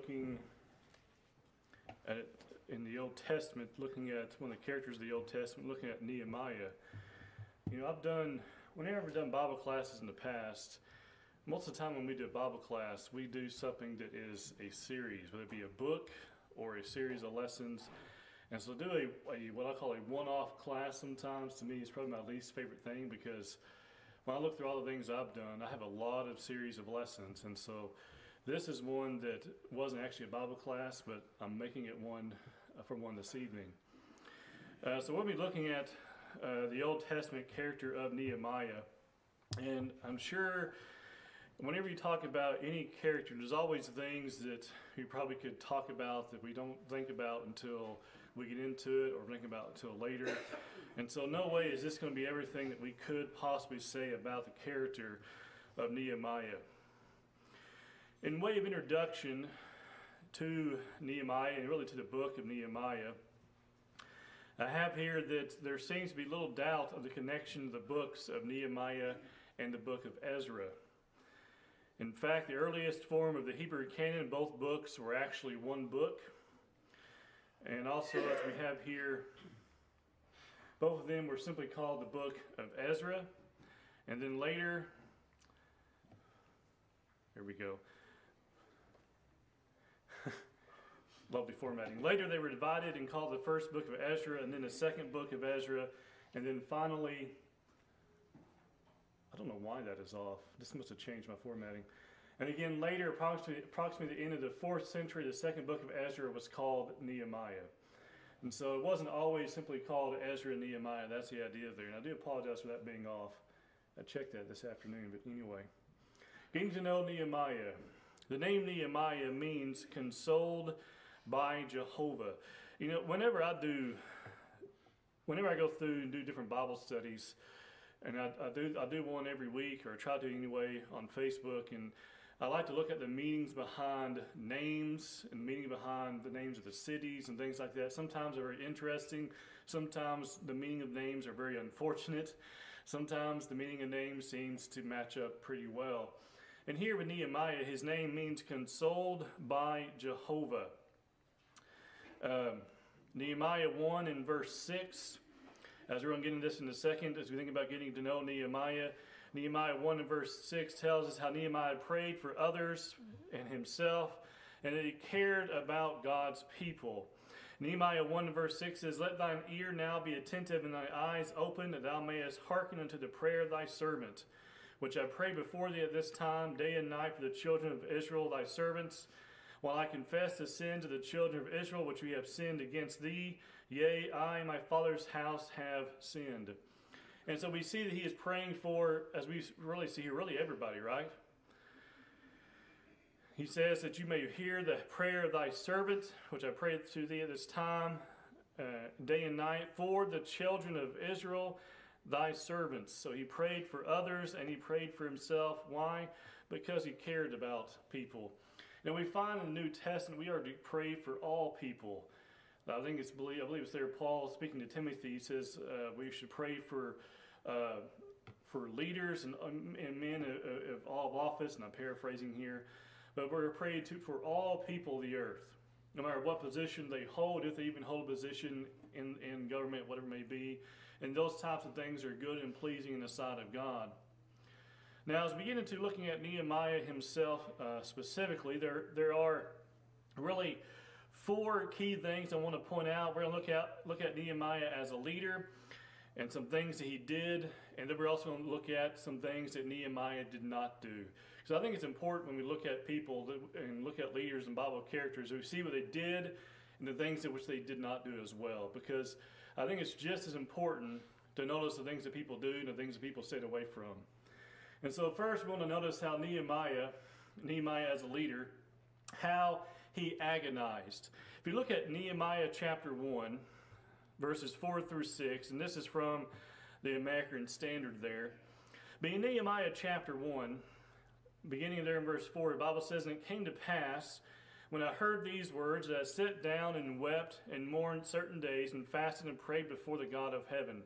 looking at, in the Old Testament, looking at one of the characters of the Old Testament, looking at Nehemiah. You know, whenever I've done Bible classes in the past, most of the time when we do a Bible class, we do something that is a series, whether it be a book or a series of lessons. And so do a what I call a one-off class sometimes, to me, is probably my least favorite thing, because when I look through all the things I've done, I have a lot of series of lessons. And so this is one that wasn't actually a Bible class, but I'm making it one for one this evening. So we'll be looking at the Old Testament character of Nehemiah. And I'm sure whenever you talk about any character, there's always things that you probably could talk about that we don't think about until we get into it, or think about until later. And so no way is this going to be everything that we could possibly say about the character of Nehemiah. In way of introduction to Nehemiah, and really to the book of Nehemiah, I have here that there seems to be little doubt of the connection of the books of Nehemiah and the book of Ezra. In fact, the earliest form of the Hebrew canon, both books were actually one book. And also, as we have here, both of them were simply called the book of Ezra. And then later, here we go. Lovely formatting. Later they were divided and called the first book of Ezra, and then the second book of Ezra, and then finally, I don't know why that is off. This must have changed my formatting. And again later, approximately the end of the 4th century, the second book of Ezra was called Nehemiah. And so it wasn't always simply called Ezra and Nehemiah. That's the idea there. And I do apologize for that being off. I checked that this afternoon, but anyway. Getting to know Nehemiah. The name Nehemiah means consoled by Jehovah. You know, whenever I go through and do different Bible studies, and I do one every week, or try to anyway, on Facebook, and I like to look at the meanings behind names and meaning behind the names of the cities and things like that. Sometimes they're very interesting. Sometimes the meaning of names are very unfortunate. Sometimes the meaning of names seems to match up pretty well. And here with Nehemiah, his name means consoled by Jehovah. Nehemiah 1 and verse 6, as we're going to get into this in a second, as we think about getting to know Nehemiah, Nehemiah 1 and verse 6 tells us how Nehemiah prayed for others and himself, and that he cared about God's people. Nehemiah 1 and verse 6 says, "Let thine ear now be attentive and thy eyes open, that thou mayest hearken unto the prayer of thy servant, which I pray before thee at this time, day and night, for the children of Israel, thy servants, while I confess the sins of the children of Israel, which we have sinned against thee, yea, I and my father's house have sinned." And so we see that he is praying for, as we really see here, really everybody, right? He says that you may hear the prayer of thy servant, which I pray to thee at this time, day and night, for the children of Israel, thy servants. So he prayed for others and he prayed for himself. Why? Because he cared about people. And we find in the New Testament we are to pray for all people. I believe it's there Paul speaking to Timothy. He says we should pray for leaders and men of all office, and I'm paraphrasing here. But we're praying for all people of the earth, no matter what position they hold, if they even hold a position in government, whatever it may be. And those types of things are good and pleasing in the sight of God. Now, as we get into looking at Nehemiah himself specifically, there are really four key things I want to point out. We're going to look at Nehemiah as a leader and some things that he did, and then we're also going to look at some things that Nehemiah did not do. So I think it's important when we look at people and look at leaders and Bible characters, we see what they did and the things in which they did not do as well, because I think it's just as important to notice the things that people do and the things that people stayed away from. And so first we want to notice how Nehemiah as a leader, how he agonized. If you look at Nehemiah chapter 1, verses 4 through 6, and this is from the American Standard there. But in Nehemiah chapter 1, beginning there in verse 4, the Bible says, "And it came to pass, when I heard these words, that I sat down and wept and mourned certain days, and fasted and prayed before the God of heaven.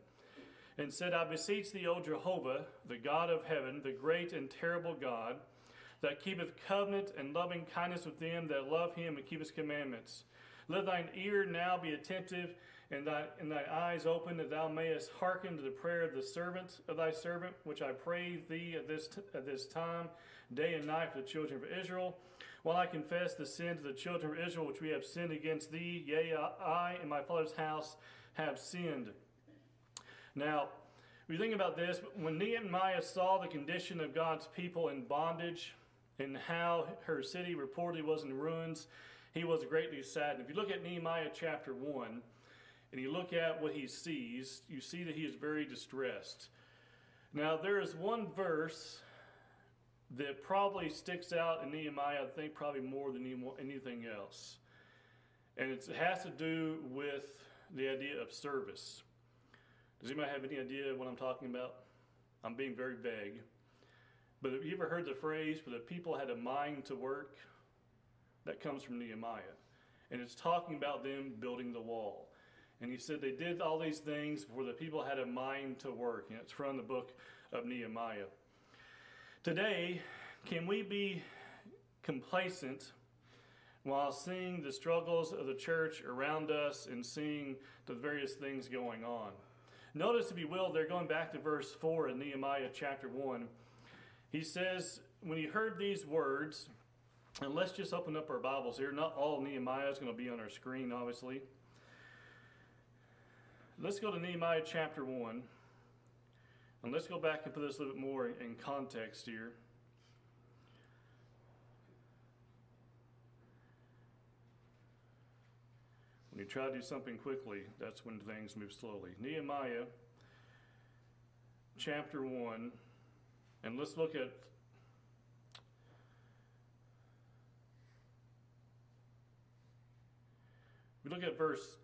And said, I beseech thee, O Jehovah, the God of heaven, the great and terrible God, that keepeth covenant and loving kindness with them that love him and keep his commandments. Let thine ear now be attentive, and thy eyes open, that thou mayest hearken to the prayer of the servant of thy servant, which I pray thee at this time, day and night, for the children of Israel. While I confess the sin to the children of Israel, which we have sinned against thee, yea, I and my father's house have sinned. Now, we think about this. When Nehemiah saw the condition of God's people in bondage, and how her city reportedly was in ruins, he was greatly saddened. If you look at Nehemiah chapter 1, and you look at what he sees, you see that he is very distressed. Now, there is one verse that probably sticks out in Nehemiah, I think probably more than anything else. And it has to do with the idea of service. Does anybody have any idea what I'm talking about? I'm being very vague. But have you ever heard the phrase, "For the people had a mind to work"? That comes from Nehemiah. And it's talking about them building the wall. And he said they did all these things before the people had a mind to work. And it's from the book of Nehemiah. Today, can we be complacent while seeing the struggles of the church around us and seeing the various things going on? Notice, if you will, they're going back to verse 4 in Nehemiah chapter 1. He says, when he heard these words, and let's just open up our Bibles here. Not all Nehemiah is going to be on our screen, obviously. Let's go to Nehemiah chapter 1. And let's go back and put this a little bit more in context here. When you try to do something quickly, that's when things move slowly. Nehemiah chapter 1. And let's look at verse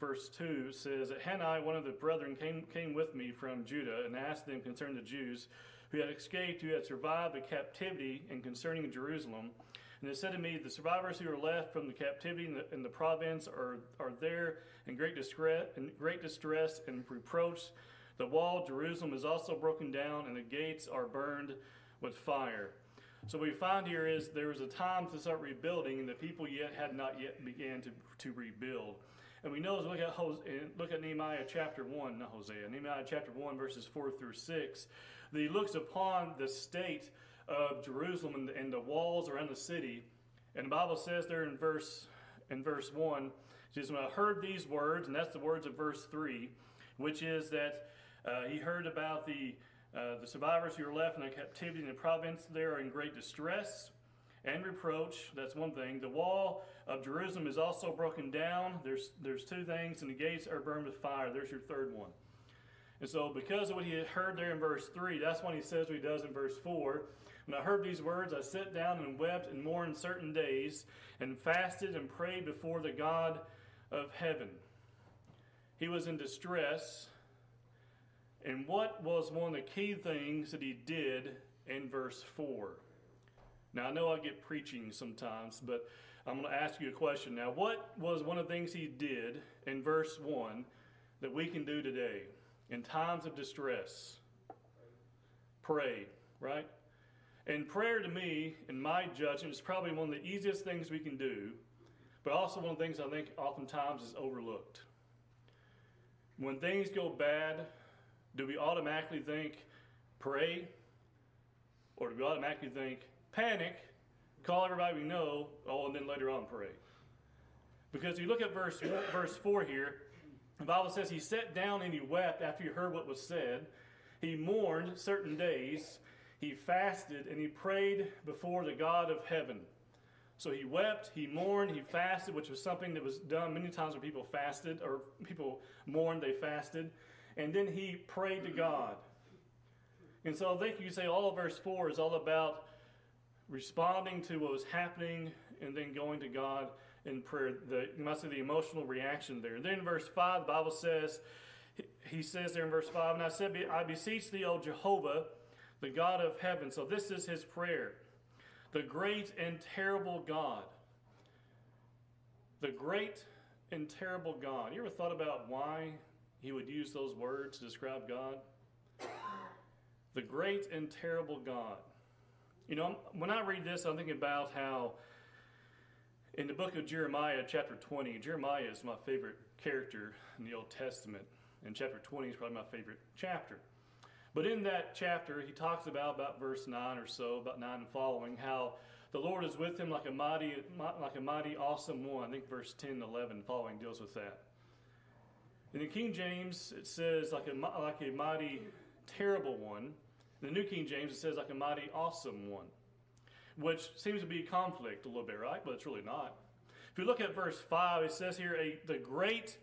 verse 2. Says, Hanai, one of the brethren, came with me from Judah and asked them concerning the Jews who had escaped, who had survived the captivity, and concerning Jerusalem. And they said to me, the survivors who are left from the captivity in the province are there in great distress and reproach. The wall of Jerusalem is also broken down, and the gates are burned with fire. So what we find here is there was a time to start rebuilding, and the people had not yet began to rebuild. And we know, as we look at Nehemiah chapter 1, not Hosea, Nehemiah chapter 1 verses 4 through 6, that he looks upon the state of Jerusalem and the walls around the city. And the Bible says there in verse 1, it says, when I heard these words, and that's the words of verse 3, which is that he heard about the survivors who are left in the captivity in the province. They are in great distress and reproach. That's one thing. The wall of Jerusalem is also broken down. There's two things, and the gates are burned with fire. There's your third one. And so because of what he had heard there in verse 3, that's what he says what he does in verse 4. When I heard these words, I sat down and wept and mourned certain days, and fasted and prayed before the God of heaven. He was in distress. And what was one of the key things that he did in verse 4? Now, I know I get preaching sometimes, but I'm going to ask you a question now. What was one of the things he did in verse 1 that we can do today in times of distress? Pray, right? And prayer, to me, in my judgment, is probably one of the easiest things we can do, but also one of the things I think oftentimes is overlooked. When things go bad, do we automatically think pray, or do we automatically think panic, call everybody we know, oh, and then later on pray? Because if you look at verse 4 here, the Bible says he sat down and he wept after he heard what was said. He mourned certain days. He fasted and he prayed before the God of heaven. So he wept, he mourned, he fasted, which was something that was done many times when people fasted, or people mourned, they fasted. And then he prayed to God. And so I think you say all of verse 4 is all about responding to what was happening and then going to God in prayer. You might see the emotional reaction there. And then in verse 5, the Bible says, he says there in verse 5, and I said, I beseech thee, O Jehovah, the God of heaven. So this is his prayer. The great and terrible God. The great and terrible God. You ever thought about why he would use those words to describe God? The great and terrible God. You know, when I read this, I'm thinking about how in the book of Jeremiah, chapter 20, Jeremiah is my favorite character in the Old Testament. And chapter 20 is probably my favorite chapter. But in that chapter, he talks about verse 9 or so, about 9 and following, how the Lord is with him like a mighty, awesome one. I think verse 10 and 11 and following deals with that. In the King James, it says like a mighty, terrible one. In the New King James, it says like a mighty, awesome one, which seems to be a conflict a little bit, right? But it's really not. If you look at verse 5, it says here, the great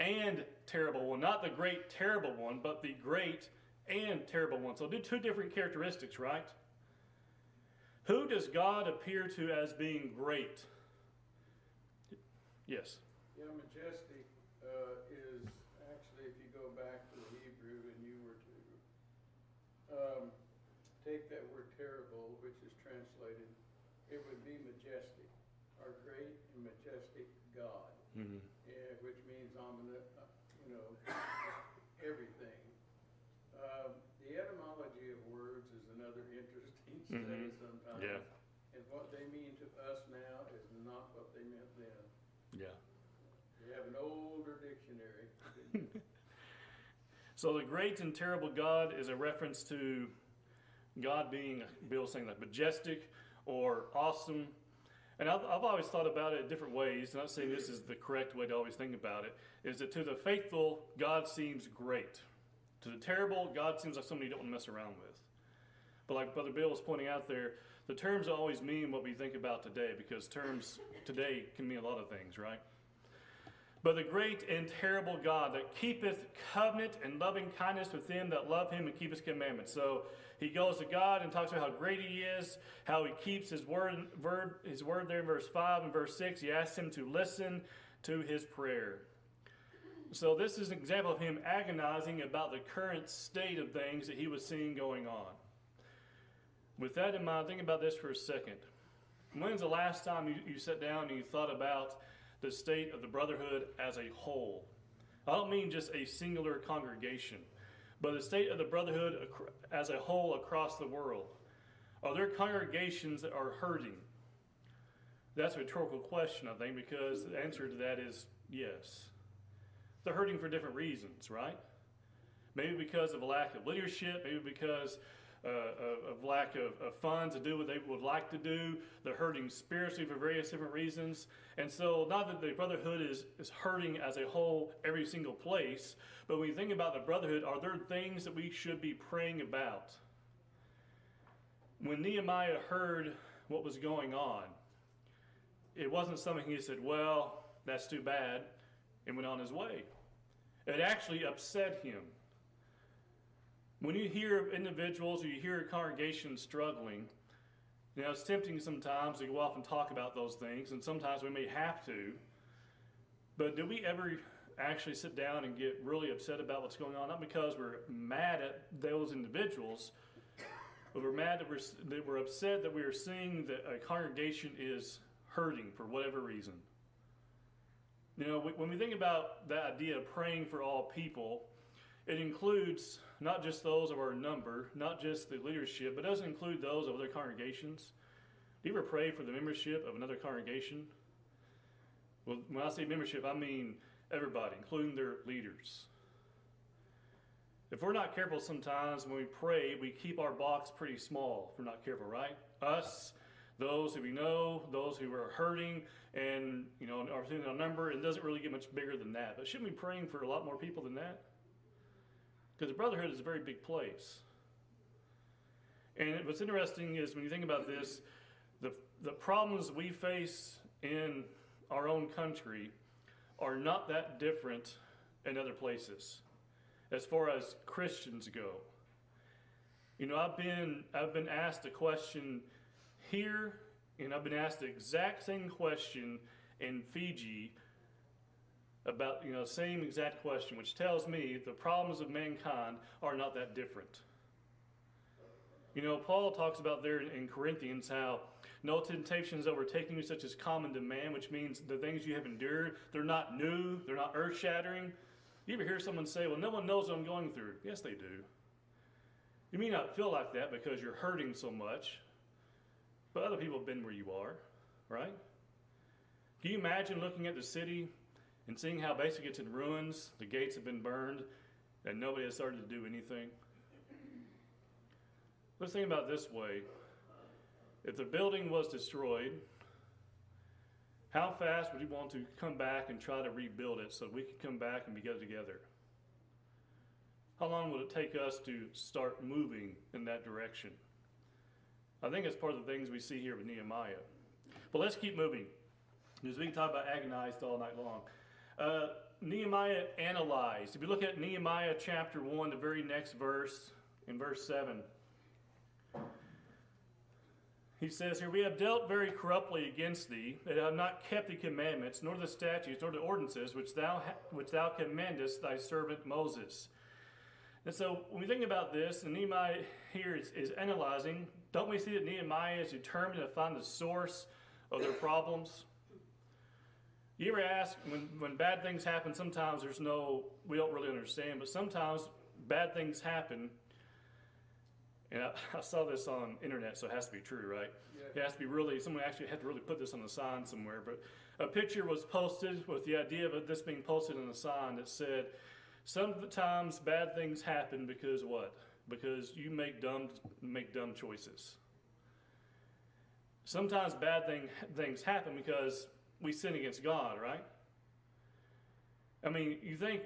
and terrible one. Not the great, terrible one, but the great and terrible one. So two different characteristics, right? Who does God appear to as being great? Yes? Yeah, majestic is actually, if you go back to the Hebrew and you were to take that word terrible, which is translated, it would be majestic. Our great and majestic God, which means everything. The etymology of words is another interesting study sometimes. Yeah. And what they mean to us now is not what they meant then. Yeah. We have an older dictionary. So the great and terrible God is a reference to God being, Bill saying, like majestic or awesome. And I've always thought about it different ways. Not saying this is the correct way to always think about it. Is that to the faithful, God seems great. To the terrible, God seems like somebody you don't want to mess around with. But like Brother Bill was pointing out there, the terms always mean what we think about today, because terms today can mean a lot of things, right? But the great and terrible God that keepeth covenant and loving kindness with them that love him and keep his commandments. So he goes to God and talks about how great he is, how he keeps his word there in verse 5 and verse 6. He asks him to listen to his prayer. So this is an example of him agonizing about the current state of things that he was seeing going on. With that in mind, think about this for a second. When's the last time you sat down and you thought about the state of the brotherhood as a whole? I don't mean just a singular congregation, but the state of the brotherhood as a whole across the world. Are there congregations that are hurting? That's a rhetorical question, I think, because the answer to that is yes. They're hurting for different reasons, right? Maybe because of a lack of leadership, maybe because of lack of funds to do what they would like to do. They're hurting spiritually for various different reasons. And so not that the brotherhood is hurting as a whole every single place, but when you think about the brotherhood, are there things that we should be praying about? When Nehemiah heard what was going on, it wasn't something he said, well, that's too bad, and went on his way. It actually upset him. When you hear individuals or you hear a congregation struggling, you know, it's tempting sometimes to go off and talk about those things, and sometimes we may have to, but do we ever actually sit down and get really upset about what's going on? Not because we're mad at those individuals, but we're mad that we're upset that we are seeing that a congregation is hurting for whatever reason. You know, when we think about the idea of praying for all people, it includes not just those of our number, not just the leadership, but it doesn't include those of other congregations. Do you ever pray for the membership of another congregation? Well, when I say membership, I mean everybody, including their leaders. If we're not careful sometimes when we pray, we keep our box pretty small if we're not careful, right? Us, those who we know, those who are hurting, and you know, are within our number, and it doesn't really get much bigger than that. But shouldn't we be praying for a lot more people than that? Because the brotherhood is a very big place. And what's interesting is when you think about this, the problems we face in our own country are not that different in other places as far as Christians go. You know, I've been asked a question here, and I've been asked the exact same question in Fiji, about, you know, same exact question, which tells me the problems of mankind are not that different. You know, Paul talks about there in Corinthians how no temptation is overtaking you such as common to man, which means the things you have endured, they're not new, they're not earth-shattering. You ever hear someone say, well, no one knows what I'm going through? Yes, they do. You may not feel like that because you're hurting so much, But other people have been where you are, right? Can you imagine looking at the city and seeing how basically it's in ruins, the gates have been burned, and nobody has started to do anything? Let's think about it this way. If the building was destroyed, how fast would you want to come back and try to rebuild it so we could come back and be together? How long would it take us to start moving in that direction? I think it's part of the things we see here with Nehemiah. But let's keep moving, because we can talk about agonized all night long. Nehemiah analyzed. If you look at Nehemiah chapter 1, the very next verse, in verse 7, he says here, "We have dealt very corruptly against thee, and have not kept the commandments, nor the statutes, nor the ordinances, which thou commandest thy servant Moses." And so when we think about this, and Nehemiah here is analyzing, don't we see that Nehemiah is determined to find the source of their problems? You ever ask, when bad things happen, sometimes there's no, we don't really understand, but sometimes bad things happen. And I saw this on internet, so it has to be true, right? Yeah. It has to be really, someone actually had to really put this on the sign somewhere. But a picture was posted with the idea of this being posted on the sign that said, sometimes bad things happen because what? Because you make dumb choices. Sometimes bad things happen because we sin against God, right? I mean, you think,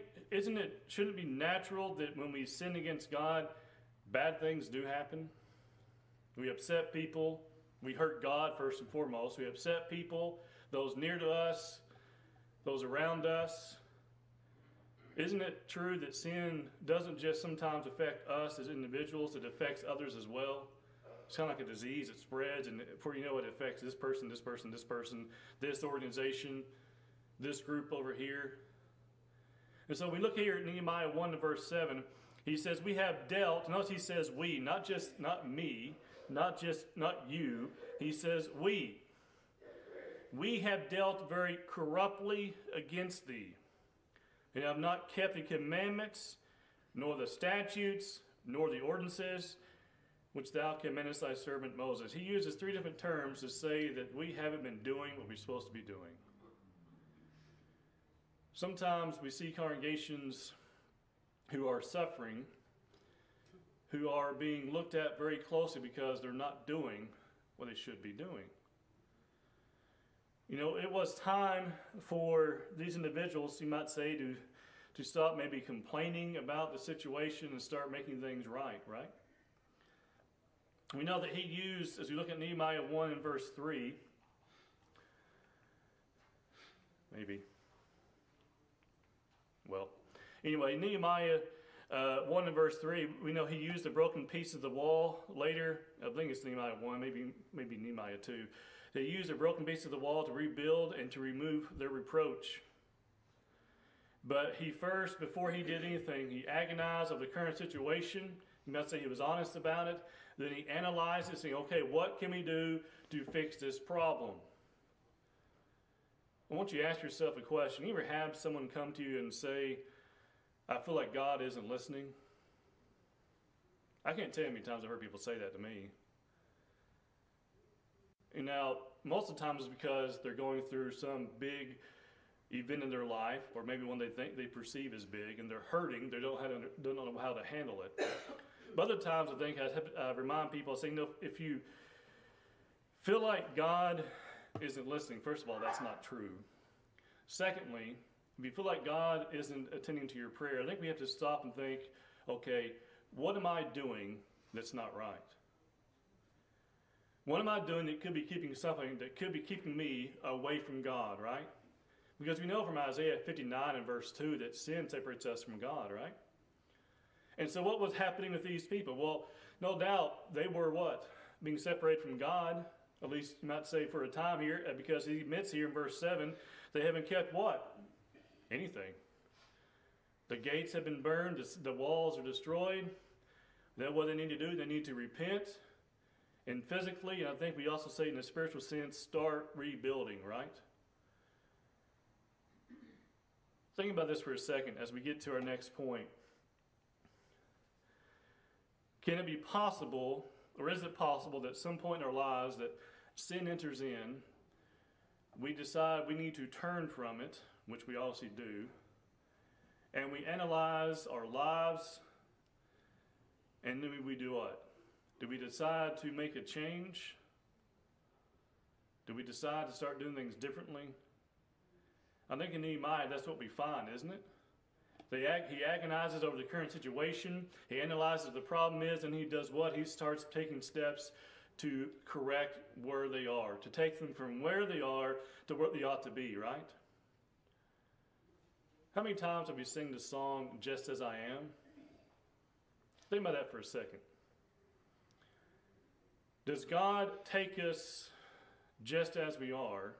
shouldn't it be natural that when we sin against God, bad things do happen? We upset people. We hurt God first and foremost. We upset people, those near to us, those around us. Isn't it true that sin doesn't just sometimes affect us as individuals, it affects others as well? It's kind of like a disease. It spreads, and before you know it, it affects this person, this person, this person, this organization, this group over here. And so we look here at Nehemiah 1 to verse 7. He says, we have dealt, notice he says we, not just not me, not you. He says we. We have dealt very corruptly against thee, and have not kept the commandments, nor the statutes, nor the ordinances, which thou commandest thy servant Moses. He uses three different terms to say that we haven't been doing what we're supposed to be doing. Sometimes we see congregations who are suffering, who are being looked at very closely because they're not doing what they should be doing. You know, it was time for these individuals, you might say, to stop maybe complaining about the situation and start making things right, right? We know that he used, as we look at Nehemiah 1 and verse 3, maybe, well, anyway, Nehemiah 1 and verse 3, we know he used the broken piece of the wall later. I think it's Nehemiah 1, maybe Nehemiah 2. They used a broken piece of the wall to rebuild and to remove their reproach. But he first, before he did anything, he agonized of the current situation. You might say he was honest about it. Then he analyzed it, saying, okay, what can we do to fix this problem? I want you to ask yourself a question. You ever have someone come to you and say, I feel like God isn't listening? I can't tell you how many times I've heard people say that to me. And now, most of the time it's because they're going through some big event in their life, or maybe one they think they perceive as big, and they're hurting. They don't know how to handle it. But other times I think I remind people, I say, no, if you feel like God isn't listening, first of all, that's not true. Secondly, if you feel like God isn't attending to your prayer, I think we have to stop and think, okay, what am I doing that's not right? What am I doing that could be keeping something that could be keeping me away from God, right? Because we know from Isaiah 59 and verse 2 that sin separates us from God, right? And so what was happening with these people? Well, no doubt they were what? Being separated from God, at least you might say for a time here, because he admits here in verse 7, they haven't kept what? Anything. The gates have been burned, the walls are destroyed. That's what they need to do. They need to repent. And physically, and I think we also say in a spiritual sense, start rebuilding, right? Think about this for a second as we get to our next point. Can it be possible, or is it possible, that at some point in our lives that sin enters in, we decide we need to turn from it, which we obviously do, and we analyze our lives, and then we do what? Do we decide to make a change? Do we decide to start doing things differently? I think in Nehemiah, that's what we find, isn't it? He agonizes over the current situation. He analyzes what the problem is, and he does what? He starts taking steps to correct where they are, to take them from where they are to where they ought to be, right? How many times have you sung the song, Just As I Am? Think about that for a second. Does God take us just as we are,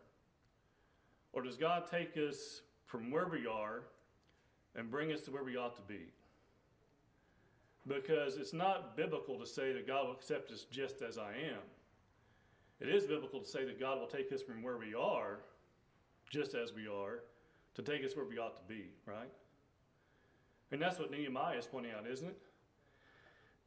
or does God take us from where we are and bring us to where we ought to be? Because it's not biblical to say that God will accept us just as I am. It is biblical to say that God will take us from where we are, just as we are, to take us where we ought to be, right? And that's what Nehemiah is pointing out, isn't it?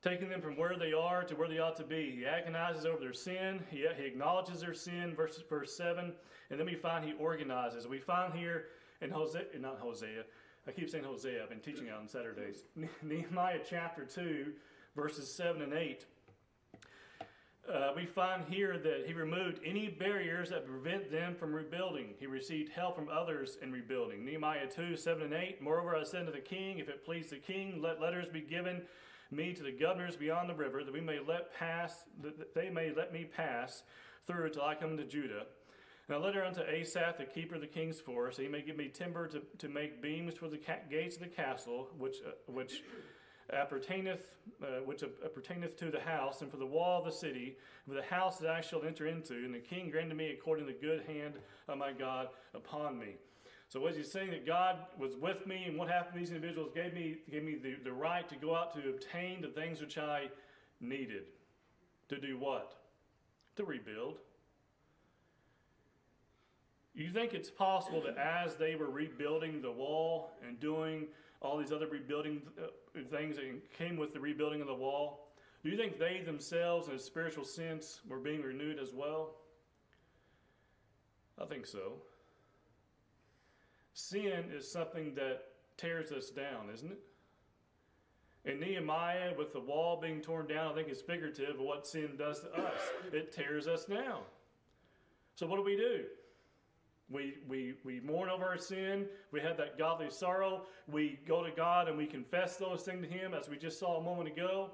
Taking them from where they are to where they ought to be. He agonizes over their sin. He acknowledges their sin, verse 7. And then we find he organizes. We find here in Hosea, not Hosea. I keep saying Hosea. I've been teaching out on Saturdays. Nehemiah chapter 2, verses 7 and 8. We find here that he removed any barriers that prevent them from rebuilding. He received help from others in rebuilding. Nehemiah 2, 7 and 8. Moreover, I said unto the king, if it please the king, let letters be given me to the governors beyond the river, that we may let pass, that they may let me pass through till I come to Judah. And a letter unto Asaph, the keeper of the king's forest, that he may give me timber to make beams for the gates of the castle, which appertaineth to the house, and for the wall of the city, for the house that I shall enter into. And the king granted me according to the good hand of my God upon me. So was he saying that God was with me, and what happened to these individuals gave me the right to go out to obtain the things which I needed. To do what? To rebuild. You think it's possible that as they were rebuilding the wall and doing all these other rebuilding things that came with the rebuilding of the wall, do you think they themselves in a spiritual sense were being renewed as well? I think so. Sin is something that tears us down, isn't it? And Nehemiah, with the wall being torn down, I think is figurative of what sin does to us. It tears us down. So what do? We mourn over our sin. We have that godly sorrow. We go to God and we confess those things to Him, as we just saw a moment ago.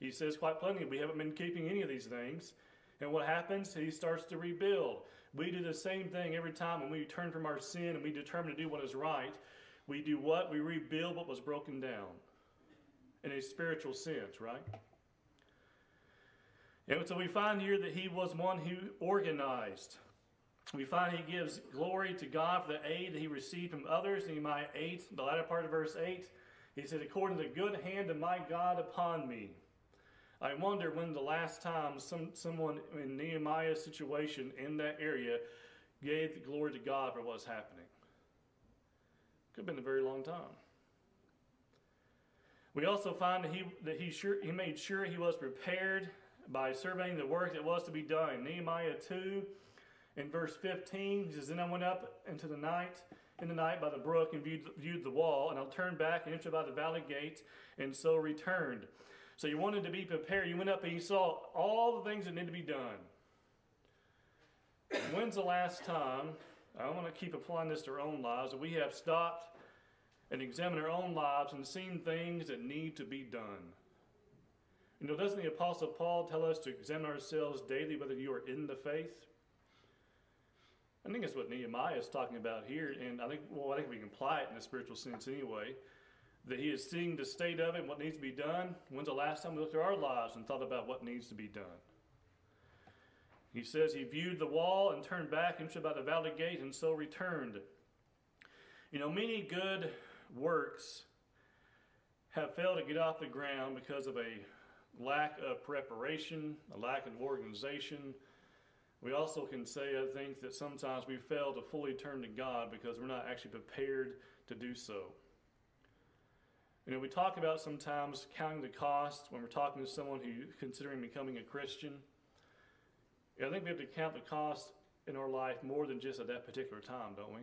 He says quite plainly, we haven't been keeping any of these things. And what happens? He starts to rebuild. We do the same thing every time when we turn from our sin and we determine to do what is right. We do what? We rebuild what was broken down in a spiritual sense, right? And so we find here that he was one who organized. We find he gives glory to God for the aid that he received from others. Nehemiah 8, the latter part of verse 8, he said, according to the good hand of my God upon me. I wonder when the last time someone in Nehemiah's situation in that area gave the glory to God for what was happening. Could have been a very long time. We also find that he made sure he was prepared by surveying the work that was to be done. Nehemiah 2 and verse 15, he says, then I went up into the night, by the brook and viewed the wall, and I turned back and entered by the valley gate, and so returned. So you wanted to be prepared. You went up and you saw all the things that need to be done. When's the last time, I want to keep applying this to our own lives, that we have stopped and examined our own lives and seen things that need to be done? You know, doesn't the Apostle Paul tell us to examine ourselves daily whether you are in the faith? I think that's what Nehemiah is talking about here, and I think we can apply it in a spiritual sense anyway. That he is seeing the state of it and what needs to be done. When's the last time we looked at our lives and thought about what needs to be done? He says he viewed the wall and turned back and stood by the valley gate and so returned. You know, many good works have failed to get off the ground because of a lack of preparation, a lack of organization. We also can say, I think, that sometimes we fail to fully turn to God because we're not actually prepared to do so. You know, we talk about sometimes counting the cost when we're talking to someone who's considering becoming a Christian. I think we have to count the cost in our life more than just at that particular time, don't we?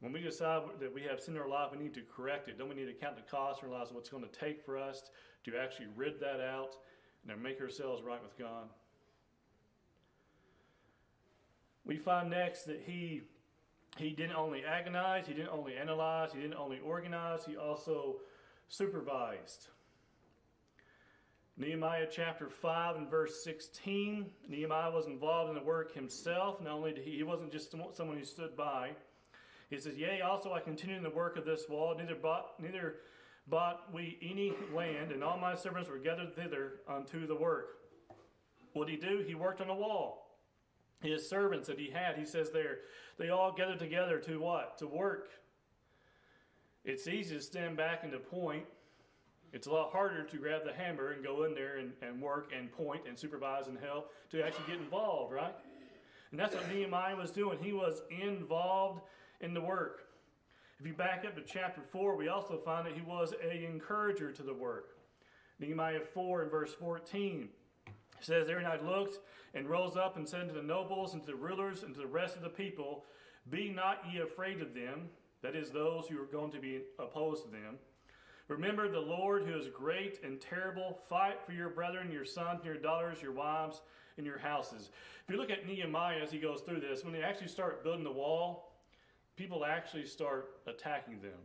When we decide that we have sin in our life, we need to correct it. Don't we need to count the cost and realize what it's going to take for us to actually rid that out and then make ourselves right with God? We find next that he didn't only agonize, he didn't only analyze, he didn't only organize, he also supervised. Nehemiah chapter 5 and verse 16, Nehemiah was involved in the work himself. Not only did he wasn't just someone who stood by. He says, yea, also I continued in the work of this wall, neither bought we any land, and all my servants were gathered thither unto the work. What did he do? He worked on the wall. His servants that he had, he says there, they all gathered together to what? To work. It's easy to stand back and to point. It's a lot harder to grab the hammer and go in there and work and point and supervise and help to actually get involved, right? And that's what Nehemiah was doing. He was involved in the work. If you back up to chapter 4, we also find that he was an encourager to the work. Nehemiah 4 and verse 14 says, there, and I looked and rose up and said unto the nobles and to the rulers and to the rest of the people, be not ye afraid of them, that is, those who are going to be opposed to them. Remember the Lord who is great and terrible. Fight for your brethren, your sons, your daughters, your wives, and your houses. If you look at Nehemiah as he goes through this, when they actually start building the wall, people actually start attacking them.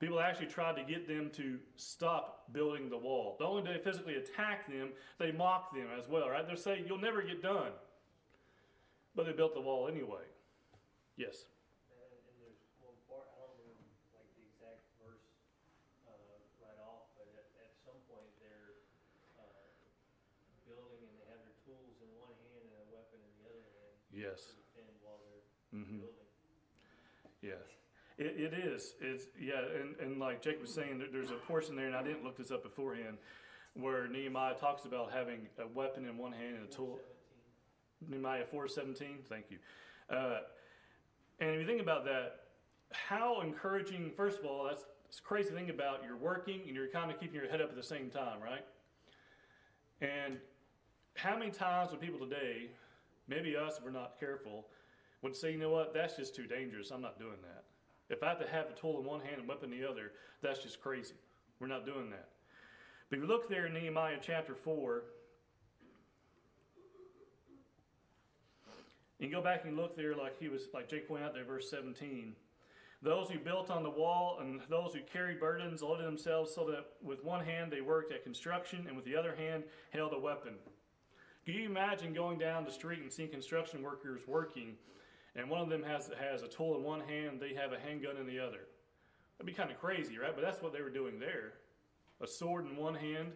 People actually tried to get them to stop building the wall. Not only did they physically attack them, they mocked them as well, right? They're saying, you'll never get done. But they built the wall anyway. Yes? And there's one part, I don't remember like the exact verse right off, but at some point they're building and they have their tools in one hand and a weapon in the other hand. Yes. To defend while they're building. Yes. It's like Jake was saying, there's a portion there, and I didn't look this up beforehand, where Nehemiah talks about having a weapon in one hand and a tool. 4:17. Nehemiah 4:17, thank you. And if you think about that, how encouraging, first of all, that's crazy thing about you're working and you're kind of keeping your head up at the same time, right? And how many times would people today, maybe us if we're not careful, would say, you know what, that's just too dangerous, I'm not doing that. If I have to have a tool in one hand and weapon in the other, that's just crazy. We're not doing that. But if you look there in Nehemiah chapter 4, and you go back and look there like Jake pointed out there, verse 17. Those who built on the wall and those who carried burdens loaded themselves so that with one hand they worked at construction and with the other hand held a weapon. Can you imagine going down the street and seeing construction workers working, and one of them has a tool in one hand, they have a handgun in the other? That'd be kind of crazy, right? But that's what they were doing there. A sword in one hand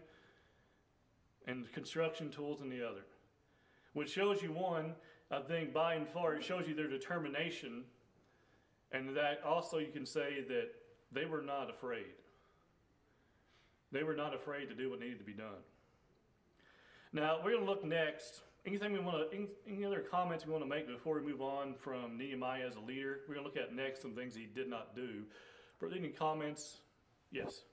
and construction tools in the other. Which shows you one, I think by and far, it shows you their determination, and that also you can say that they were not afraid. They were not afraid to do what needed to be done. Now, we're going to look next. Any other comments we want to make before we move on from Nehemiah as a leader? We're going to look at next some things he did not do. For any comments? Yes?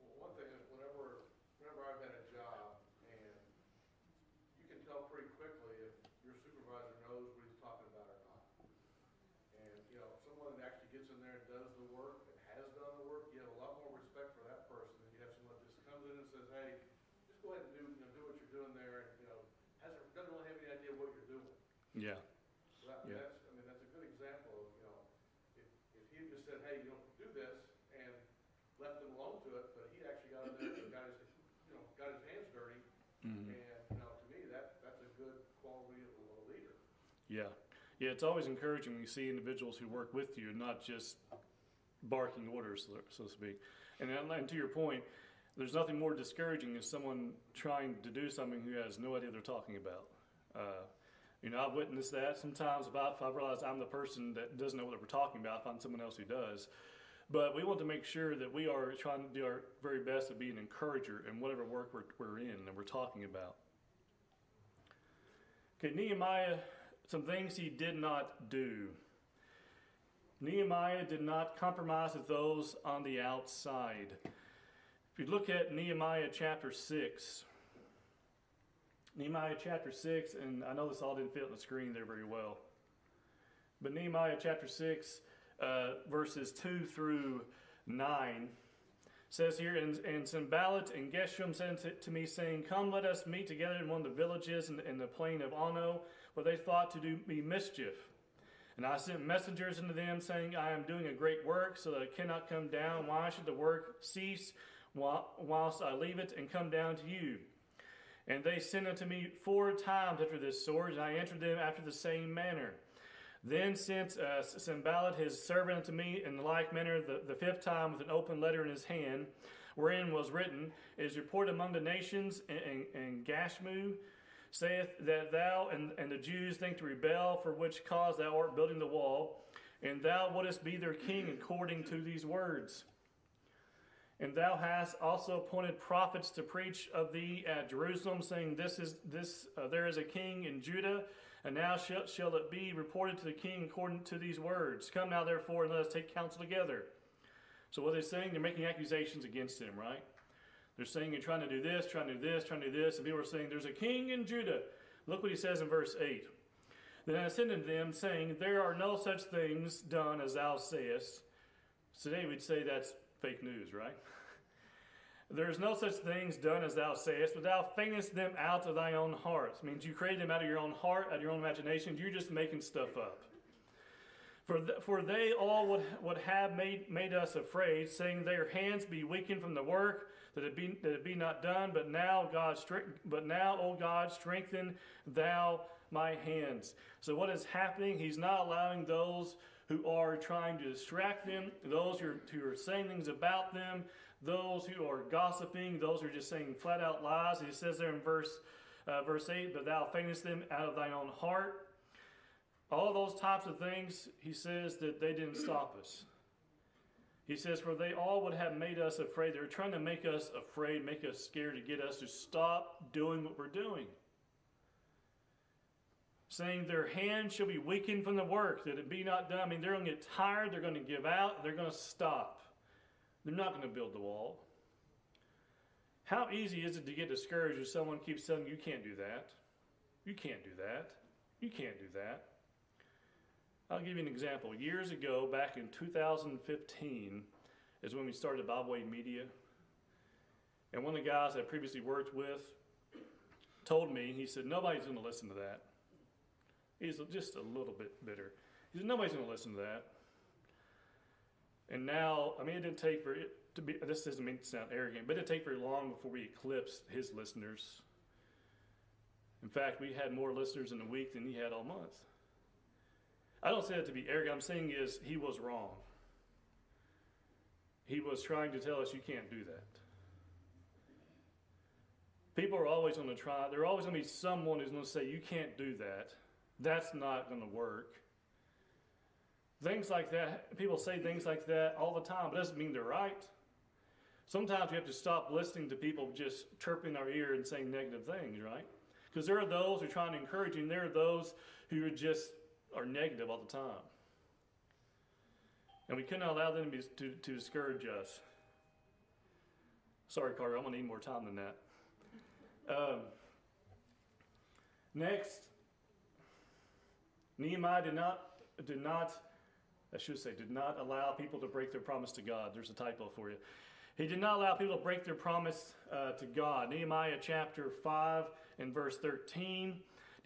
Well, one thing is whenever I've had a job, and you can tell pretty quickly if your supervisor knows what he's talking about or not. And, you know, if someone that actually gets in there and does the work and has done the work, you have a lot more respect for that person than you have someone that just comes in and says, hey, just go ahead and do what you're doing there. And, you know, doesn't really have any idea what you're doing. Yeah. So that's a good example of, you know, if he had just said, hey, you don't do this, and left them alone to it, but he actually got in there and got his hands dirty, and, you know, to me, that's a good quality of a leader. Yeah. Yeah, it's always encouraging when you see individuals who work with you, not just barking orders, so to speak. And to your point, there's nothing more discouraging than someone trying to do something who has no idea they're talking about. You know, I've witnessed that. Sometimes if I realize I'm the person that doesn't know what we're talking about, I find someone else who does. But we want to make sure that we are trying to do our very best to be an encourager in whatever work we're in and we're talking about. Okay, Nehemiah, some things he did not do. Nehemiah did not compromise with those on the outside. If you look at Nehemiah chapter 6, Nehemiah chapter 6, and I know this all didn't fit on the screen there very well. But Nehemiah chapter 6, verses 2 through 9, says here, and Sanballat and Geshem sent to me, saying, Come, let us meet together in one of the villages in the plain of Ono, where they thought to do me mischief. And I sent messengers unto them, saying, I am doing a great work, so that it cannot come down. Why should the work cease whilst I leave it and come down to you? And they sent unto me 4 times after this sword, and I answered them after the same manner. Then sent Sanballat his servant unto me in the like manner the 5th time with an open letter in his hand, wherein was written, It is reported among the nations and Gashmu, saith that thou and the Jews think to rebel, for which cause thou art building the wall, and thou wouldest be their king according to these words. And thou hast also appointed prophets to preach of thee at Jerusalem, saying, There is a king in Judah, and now shall it be reported to the king according to these words. Come now, therefore, and let us take counsel together. So what are they saying? They're making accusations against him, right? They're saying you're trying to do this, trying to do this, trying to do this. And people are saying, there's a king in Judah. Look what he says in verse 8. Then I sent unto them, saying, There are no such things done as thou sayest. Today we'd say that's fake news, right? There is no such things done as thou sayest, but thou feignest them out of thy own heart. It means you created them out of your own heart, out of your own imagination. You're just making stuff up. For they all would have made us afraid, saying, Their hands be weakened from the work, that it be not done. But now, O God, strengthen thou my hands. So what is happening? He's not allowing those who are trying to distract them, those who are saying things about them, those who are gossiping, those who are just saying flat out lies. He says there in verse 8, But thou feignest them out of thine own heart. All those types of things, he says that they didn't stop us. He says, for they all would have made us afraid. They're trying to make us afraid, make us scared, to get us to stop doing what we're doing. Saying their hand shall be weakened from the work, that it be not done. I mean, they're going to get tired, they're going to give out, they're going to stop. They're not going to build the wall. How easy is it to get discouraged if someone keeps telling you, you can't do that, you can't do that, you can't do that. I'll give you an example. Years ago, back in 2015, is when we started Bobway Media. And one of the guys I previously worked with told me, he said, nobody's going to listen to that. He's just a little bit bitter. He said, nobody's going to listen to that. And now, I mean, it didn't take for it to be, this doesn't mean to sound arrogant, but it didn't take very long before we eclipsed his listeners. In fact, we had more listeners in a week than he had all month. I don't say that to be arrogant. I'm saying is he was wrong. He was trying to tell us you can't do that. People are always going to try. There's always going to be someone who's going to say you can't do that. That's not going to work. Things like that. People say things like that all the time, but it doesn't mean they're right. Sometimes we have to stop listening to people just chirping our ear and saying negative things, right? Because there are those who are trying to encourage you, and there are those who are just are negative all the time. And we cannot allow them to discourage us. Sorry, Carter, I'm going to need more time than that. Next, Nehemiah did not allow people to break their promise to God. There's a typo for you. He did not allow people to break their promise to God. Nehemiah chapter 5 and verse 13.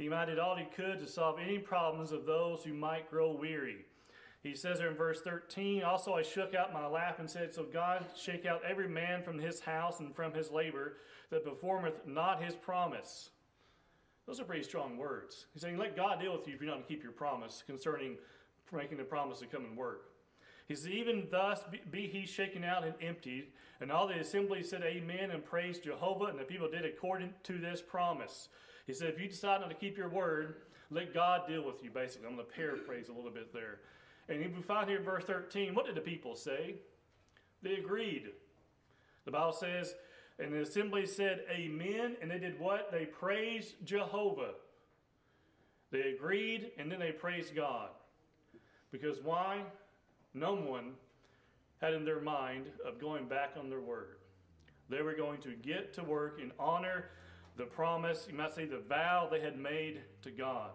Nehemiah did all he could to solve any problems of those who might grow weary. He says there in verse 13, Also I shook out my lap and said, So God shake out every man from his house and from his labor that performeth not his promise. Those are pretty strong words. He's saying, let God deal with you if you're not going to keep your promise concerning making the promise to come and work. He says, Even thus be he shaken out and emptied. And all the assembly said amen and praised Jehovah, and the people did according to this promise. He said, if you decide not to keep your word, let God deal with you, basically. I'm going to paraphrase a little bit there. And we find here in verse 13, what did the people say? They agreed. The Bible says, and the assembly said amen, and they did what? They praised Jehovah. They agreed, and then they praised God. Because why? No one had in their mind of going back on their word. They were going to get to work and honor the promise, you might say the vow they had made to God.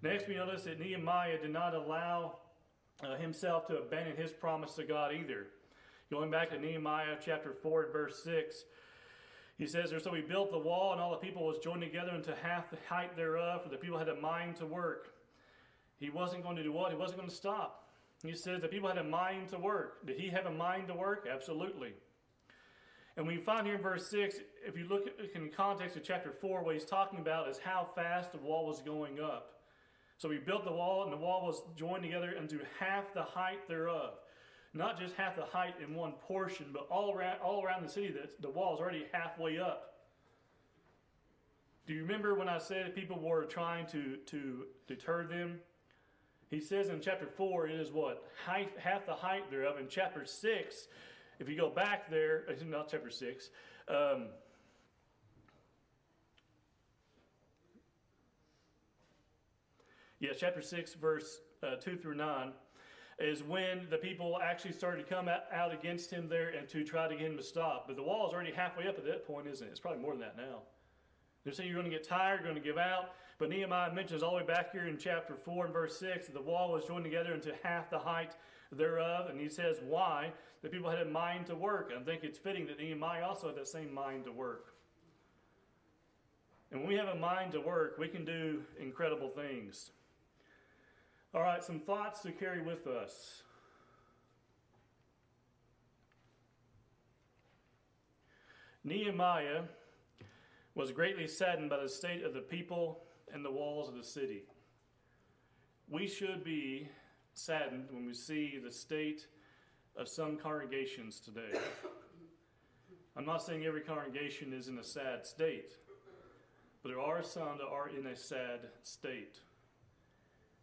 Next, we notice that Nehemiah did not allow himself to abandon his promise to God either. Going back to Nehemiah chapter 4, verse 6, he says, "So we built the wall, and all the people was joined together unto half the height thereof, for the people had a mind to work." He wasn't going to do what? He wasn't going to stop. He says the people had a mind to work. Did he have a mind to work? Absolutely. And we find here in verse 6, if you look in context of chapter 4, what he's talking about is how fast the wall was going up. So we built the wall, and the wall was joined together unto half the height thereof. Not just half the height in one portion, but all around the city, the wall is already halfway up. Do you remember when I said people were trying to deter them? He says in chapter 4, it is what? Half the height thereof. In chapter 6, if you go back there, it's not chapter 6. Chapter 6, verse 2 through 9. Is when the people actually started to come out against him there and to try to get him to stop. But the wall is already halfway up at that point, isn't it? It's probably more than that now. They're saying you're going to get tired, you're going to give out. But Nehemiah mentions all the way back here in chapter 4 and verse 6 that the wall was joined together into half the height thereof. And he says why? The people had a mind to work. And I think it's fitting that Nehemiah also had that same mind to work. And when we have a mind to work, we can do incredible things. All right, some thoughts to carry with us. Nehemiah was greatly saddened by the state of the people and the walls of the city. We should be saddened when we see the state of some congregations today. I'm not saying every congregation is in a sad state, but there are some that are in a sad state.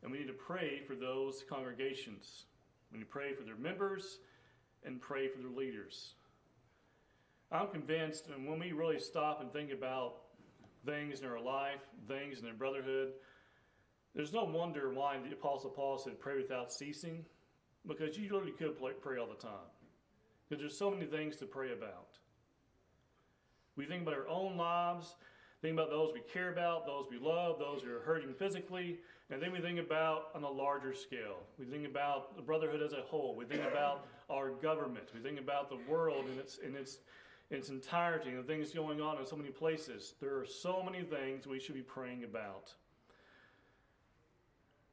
And we need to pray for those congregations. We need to pray for their members and pray for their leaders. I'm convinced, and when we really stop and think about things in our life, things in our brotherhood, there's no wonder why the Apostle Paul said, "Pray without ceasing," because you really could pray all the time. Because there's so many things to pray about. We think about our own lives. Think about those we care about, those we love, those who are hurting physically, and then we think about on a larger scale. We think about the brotherhood as a whole. We think about our government. We think about the world in its entirety and the things going on in so many places. There are so many things we should be praying about.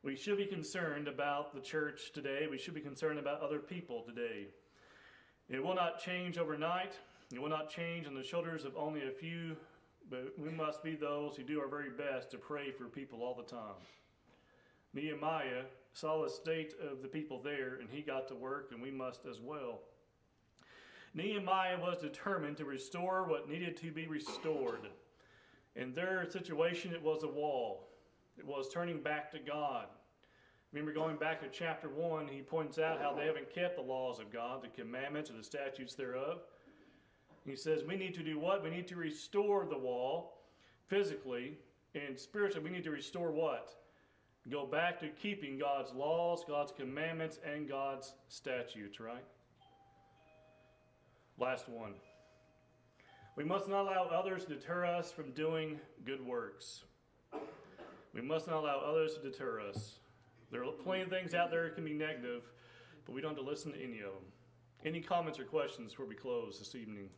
We should be concerned about the church today. We should be concerned about other people today. It will not change overnight. It will not change on the shoulders of only a few. But we must be those who do our very best to pray for people all the time. Nehemiah saw the state of the people there, and he got to work, and we must as well. Nehemiah was determined to restore what needed to be restored. In their situation, it was a wall. It was turning back to God. Remember, going back to chapter 1, he points out how they haven't kept the laws of God, the commandments or the statutes thereof. He says we need to do what? We need to restore the wall physically, and spiritually we need to restore what? Go back to keeping God's laws, God's commandments, and God's statutes, right? Last one. We must not allow others to deter us from doing good works. We must not allow others to deter us. There are plenty of things out there that can be negative, but we don't have to listen to any of them. Any comments or questions before we close this evening?